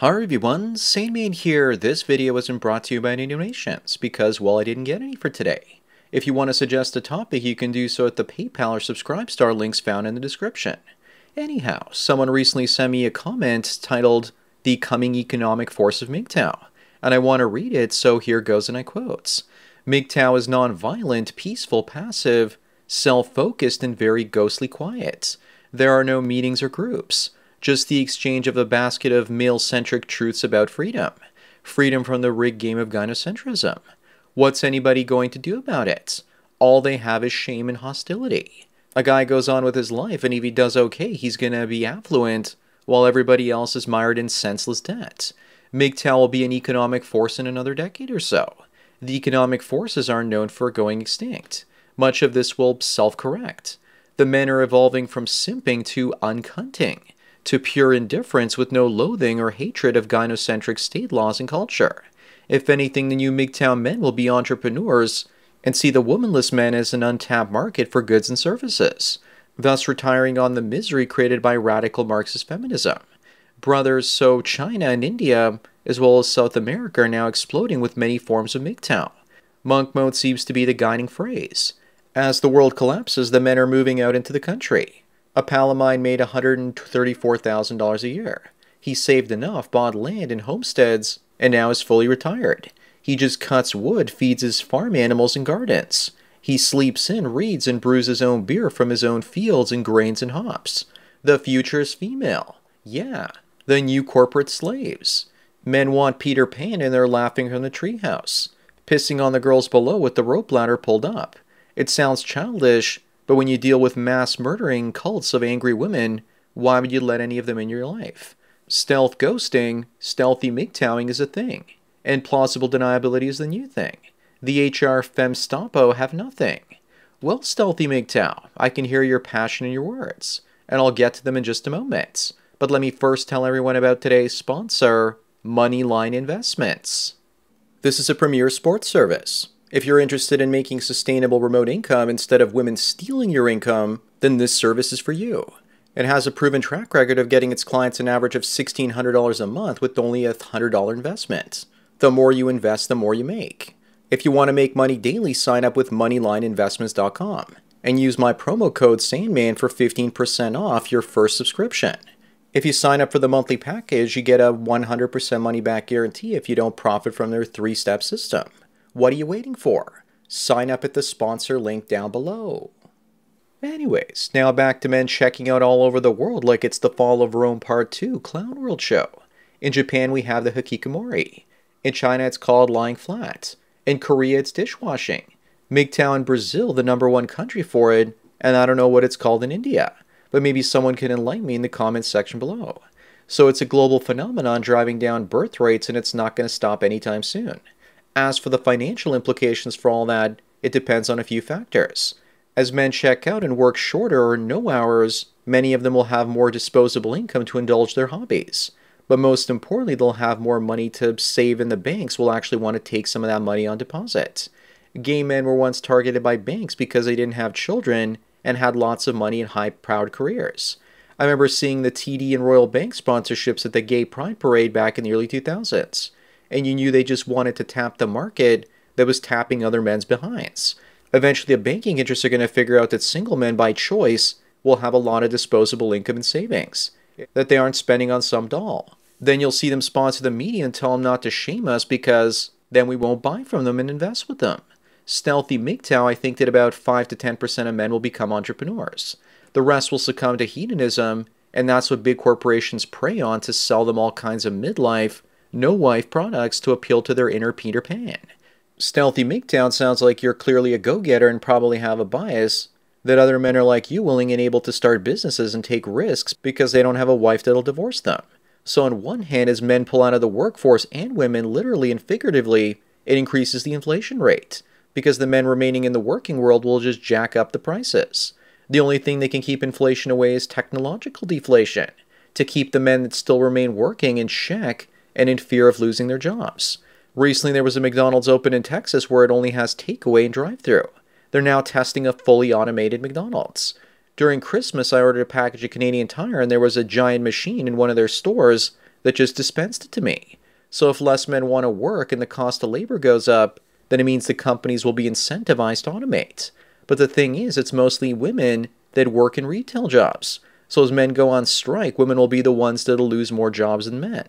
Hi everyone, Sandman here. This video wasn't brought to you by any donations because, well, I didn't get any for today. If you want to suggest a topic, you can do so at the PayPal or Subscribestar links found in the description. Anyhow, someone recently sent me a comment titled, "The Coming Economic Force of MGTOW," and I want to read it, so here goes, and I quote, "MGTOW is non-violent, peaceful, passive, self-focused, and very ghostly quiet. There are no meetings or groups. Just the exchange of a basket of male-centric truths about freedom. Freedom from the rigged game of gynocentrism. What's anybody going to do about it? All they have is shame and hostility. A guy goes on with his life, and if he does okay, he's gonna be affluent, while everybody else is mired in senseless debt. MGTOW will be an economic force in another decade or so. The economic forces are known for going extinct. Much of this will self-correct. The men are evolving from simping to uncunting, to pure indifference with no loathing or hatred of gynocentric state laws and culture. If anything, the new MGTOW men will be entrepreneurs and see the womanless men as an untapped market for goods and services, thus retiring on the misery created by radical Marxist feminism. Brothers, so China and India, as well as South America, are now exploding with many forms of MGTOW. Monk mode seems to be the guiding phrase. As the world collapses, the men are moving out into the country. A pal of mine made $134,000 a year. He saved enough, bought land and homesteads, and now is fully retired. He just cuts wood, feeds his farm animals and gardens. He sleeps in, reads, and brews his own beer from his own fields and grains and hops. The future is female. Yeah, the new corporate slaves. Men want Peter Pan and they're laughing from the treehouse, pissing on the girls below with the rope ladder pulled up. It sounds childish, but when you deal with mass murdering cults of angry women, why would you let any of them in your life? Stealth ghosting, stealthy MGTOWing is a thing, and plausible deniability is the new thing. The HR Femstopo have nothing. Well, stealthy MGTOW, I can hear your passion in your words, and I'll get to them in just a moment. But let me first tell everyone about today's sponsor, Moneyline Investments. This is a premier sports service. If you're interested in making sustainable remote income instead of women stealing your income, then this service is for you. It has a proven track record of getting its clients an average of $1,600 a month with only a $100 investment. The more you invest, the more you make. If you want to make money daily, sign up with MoneylineInvestments.com and use my promo code Sandman for 15% off your first subscription. If you sign up for the monthly package, you get a 100% money-back guarantee if you don't profit from their three-step system. What are you waiting for? Sign up at the sponsor link down below. Anyways, now back to men checking out all over the world like it's the Fall of Rome Part 2 Clown World Show. In Japan, we have the Hikikomori. In China, it's called lying flat. In Korea, it's dishwashing. MGTOW in Brazil, the #1 country for it, and I don't know what it's called in India, but maybe someone can enlighten me in the comments section below. So it's a global phenomenon driving down birth rates, and it's not going to stop anytime soon. As for the financial implications for all that, it depends on a few factors. As men check out and work shorter or no hours, many of them will have more disposable income to indulge their hobbies. But most importantly, they'll have more money to save, and the banks will actually want to take some of that money on deposit. Gay men were once targeted by banks because they didn't have children and had lots of money and high, proud careers. I remember seeing the TD and Royal Bank sponsorships at the Gay Pride Parade back in the early 2000s. And you knew they just wanted to tap the market that was tapping other men's behinds. Eventually, the banking interests are going to figure out that single men by choice will have a lot of disposable income and savings that they aren't spending on some doll. Then you'll see them sponsor the media and tell them not to shame us because then we won't buy from them and invest with them. Stealthy MGTOW, I think that about 5 to 10% of men will become entrepreneurs. The rest will succumb to hedonism, and that's what big corporations prey on to sell them all kinds of midlife, no-wife products to appeal to their inner Peter Pan. Stealthy MGTOW sounds like you're clearly a go-getter and probably have a bias that other men are like you, willing and able to start businesses and take risks because they don't have a wife that'll divorce them. So on one hand, as men pull out of the workforce and women literally and figuratively, it increases the inflation rate because the men remaining in the working world will just jack up the prices. The only thing that can keep inflation away is technological deflation, to keep the men that still remain working in check and in fear of losing their jobs. Recently, there was a McDonald's open in Texas where it only has takeaway and drive-thru. They're now testing a fully automated McDonald's. During Christmas, I ordered a package at Canadian Tire, and there was a giant machine in one of their stores that just dispensed it to me. So if less men want to work and the cost of labor goes up, then it means the companies will be incentivized to automate. But the thing is, it's mostly women that work in retail jobs. So as men go on strike, women will be the ones that'll lose more jobs than men.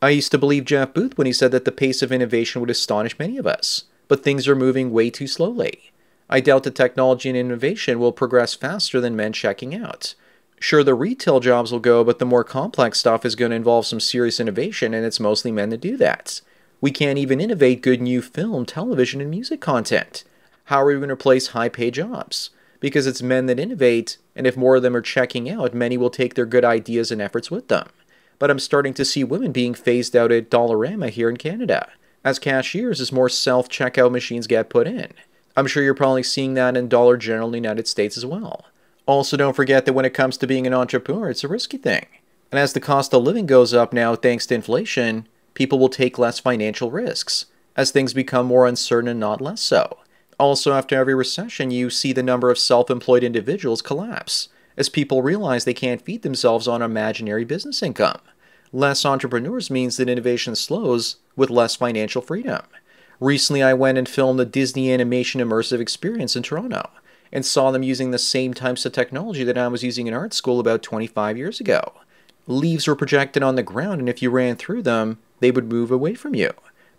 I used to believe Jeff Booth when he said that the pace of innovation would astonish many of us, but things are moving way too slowly. I doubt that technology and innovation will progress faster than men checking out. Sure, the retail jobs will go, but the more complex stuff is going to involve some serious innovation, and it's mostly men that do that. We can't even innovate good new film, television, and music content. How are we going to replace high-paid jobs? Because it's men that innovate, and if more of them are checking out, many will take their good ideas and efforts with them. But I'm starting to see women being phased out at Dollarama here in Canada, as cashiers as more self-checkout machines get put in. I'm sure you're probably seeing that in Dollar General in the United States as well. Also, don't forget that when it comes to being an entrepreneur, it's a risky thing. And as the cost of living goes up now thanks to inflation, people will take less financial risks, as things become more uncertain and not less so. Also, after every recession, you see the number of self-employed individuals collapse, as people realize they can't feed themselves on imaginary business income. Less entrepreneurs means that innovation slows with less financial freedom. Recently, I went and filmed the Disney Animation Immersive Experience in Toronto, and saw them using the same types of technology that I was using in art school about 25 years ago. Leaves were projected on the ground, and if you ran through them, they would move away from you.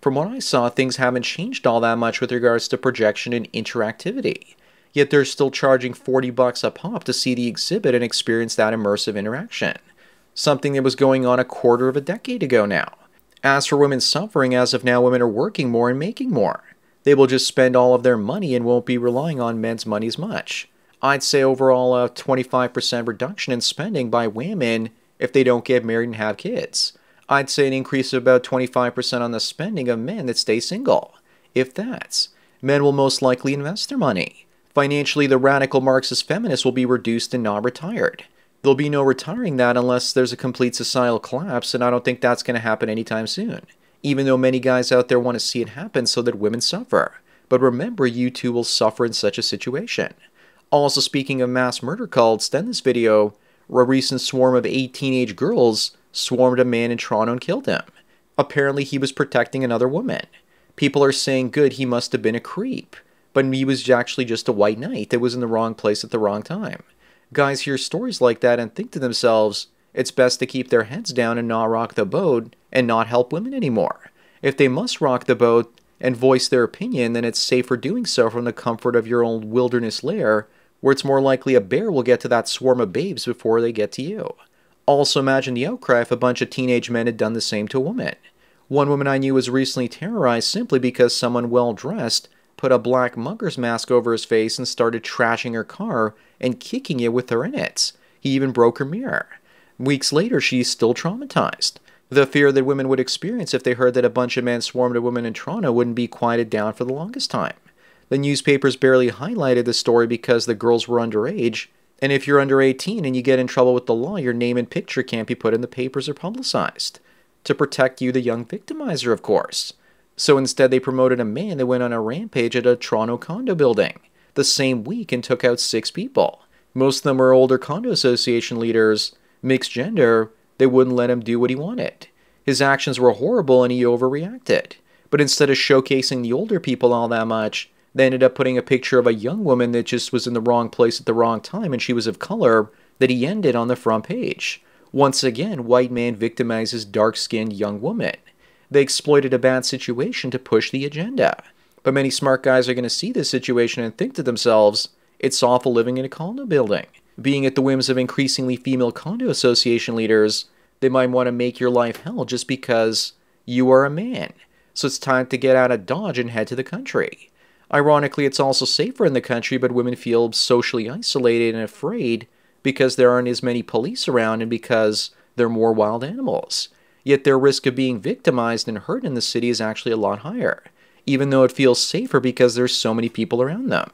From what I saw, things haven't changed all that much with regards to projection and interactivity. Yet they're still charging $40 a pop to see the exhibit and experience that immersive interaction. Something that was going on a quarter of a decade ago now. As for women suffering, as of now women are working more and making more. They will just spend all of their money and won't be relying on men's money as much. I'd say overall a 25% reduction in spending by women if they don't get married and have kids. I'd say an increase of about 25% on the spending of men that stay single. If that's, men will most likely invest their money. Financially, the radical Marxist feminists will be reduced and not retired. There'll be no retiring that unless there's a complete societal collapse, and I don't think that's going to happen anytime soon. Even though many guys out there want to see it happen so that women suffer. But remember, you too will suffer in such a situation. Also, speaking of mass murder cults, then this video, a recent swarm of 8 teenage girls swarmed a man in Toronto and killed him. Apparently, he was protecting another woman. People are saying, good, he must have been a creep. But he was actually just a white knight that was in the wrong place at the wrong time. Guys hear stories like that and think to themselves, it's best to keep their heads down and not rock the boat and not help women anymore. If they must rock the boat and voice their opinion, then it's safer doing so from the comfort of your own wilderness lair, where it's more likely a bear will get to that swarm of babes before they get to you. Also, imagine the outcry if a bunch of teenage men had done the same to a woman. One woman I knew was recently terrorized simply because someone well-dressed put a black mugger's mask over his face and started trashing her car and kicking it with her in it. He even broke her mirror. Weeks later, she's still traumatized. The fear that women would experience if they heard that a bunch of men swarmed a woman in Toronto wouldn't be quieted down for the longest time. The newspapers barely highlighted the story because the girls were underage, and if you're under 18 and you get in trouble with the law, your name and picture can't be put in the papers or publicized. To protect you, the young victimizer, of course. So instead, they promoted a man that went on a rampage at a Toronto condo building the same week and took out 6 people. Most of them were older condo association leaders, mixed gender. They wouldn't let him do what he wanted. His actions were horrible and he overreacted. But instead of showcasing the older people all that much, they ended up putting a picture of a young woman that just was in the wrong place at the wrong time and she was of color that he ended on the front page. Once again, white man victimizes dark-skinned young woman. They exploited a bad situation to push the agenda. But many smart guys are going to see this situation and think to themselves, it's awful living in a condo building. Being at the whims of increasingly female condo association leaders, they might want to make your life hell just because you are a man. So it's time to get out of Dodge and head to the country. Ironically, it's also safer in the country, but women feel socially isolated and afraid because there aren't as many police around and because they're more wild animals. Yet their risk of being victimized and hurt in the city is actually a lot higher, even though it feels safer because there's so many people around them.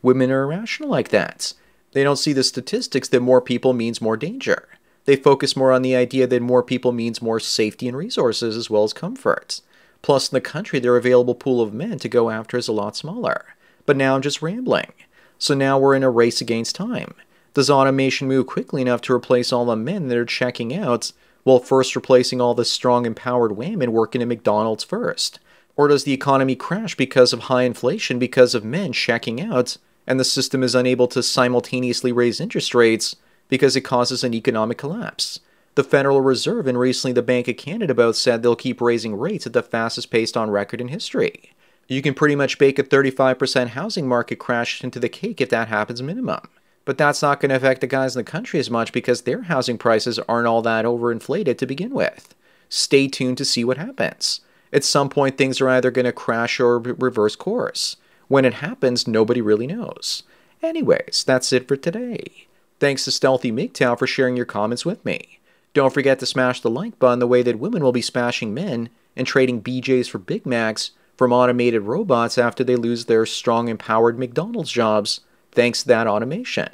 Women are irrational like that. They don't see the statistics that more people means more danger. They focus more on the idea that more people means more safety and resources as well as comfort. Plus, in the country, their available pool of men to go after is a lot smaller. But now I'm just rambling. So now we're in a race against time. Does automation move quickly enough to replace all the men that are checking out, while first replacing all the strong, empowered women working at McDonald's first? Or does the economy crash because of high inflation because of men shacking out, and the system is unable to simultaneously raise interest rates because it causes an economic collapse? The Federal Reserve and recently the Bank of Canada both said they'll keep raising rates at the fastest pace on record in history. You can pretty much bake a 35% housing market crash into the cake if that happens minimum. But that's not going to affect the guys in the country as much because their housing prices aren't all that overinflated to begin with. Stay tuned to see what happens. At some point, things are either going to crash or reverse course. When it happens, nobody really knows. Anyways, that's it for today. Thanks to Stealthy MGTOW for sharing your comments with me. Don't forget to smash the like button the way that women will be smashing men and trading BJs for Big Macs from automated robots after they lose their strong, empowered McDonald's jobs thanks to that automation.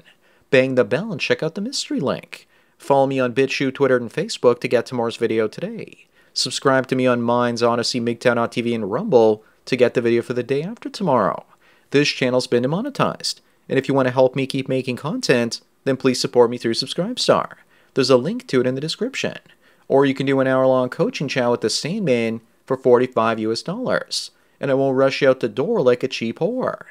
Bang the bell and check out the mystery link. Follow me on BitChu, Twitter, and Facebook to get tomorrow's video today. Subscribe to me on Minds, Odysee, MGTOW.TV, and Rumble to get the video for the day after tomorrow. This channel's been demonetized, and if you want to help me keep making content, then please support me through Subscribestar. There's a link to it in the description. Or you can do an hour-long coaching chat with the Sandman for $45 US, and I won't rush you out the door like a cheap whore.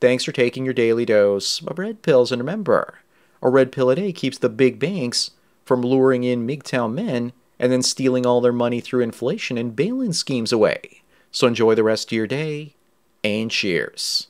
Thanks for taking your daily dose of red pills, and remember, a red pill a day keeps the big banks from luring in MGTOW men and then stealing all their money through inflation and bail-in schemes away. So enjoy the rest of your day, and cheers.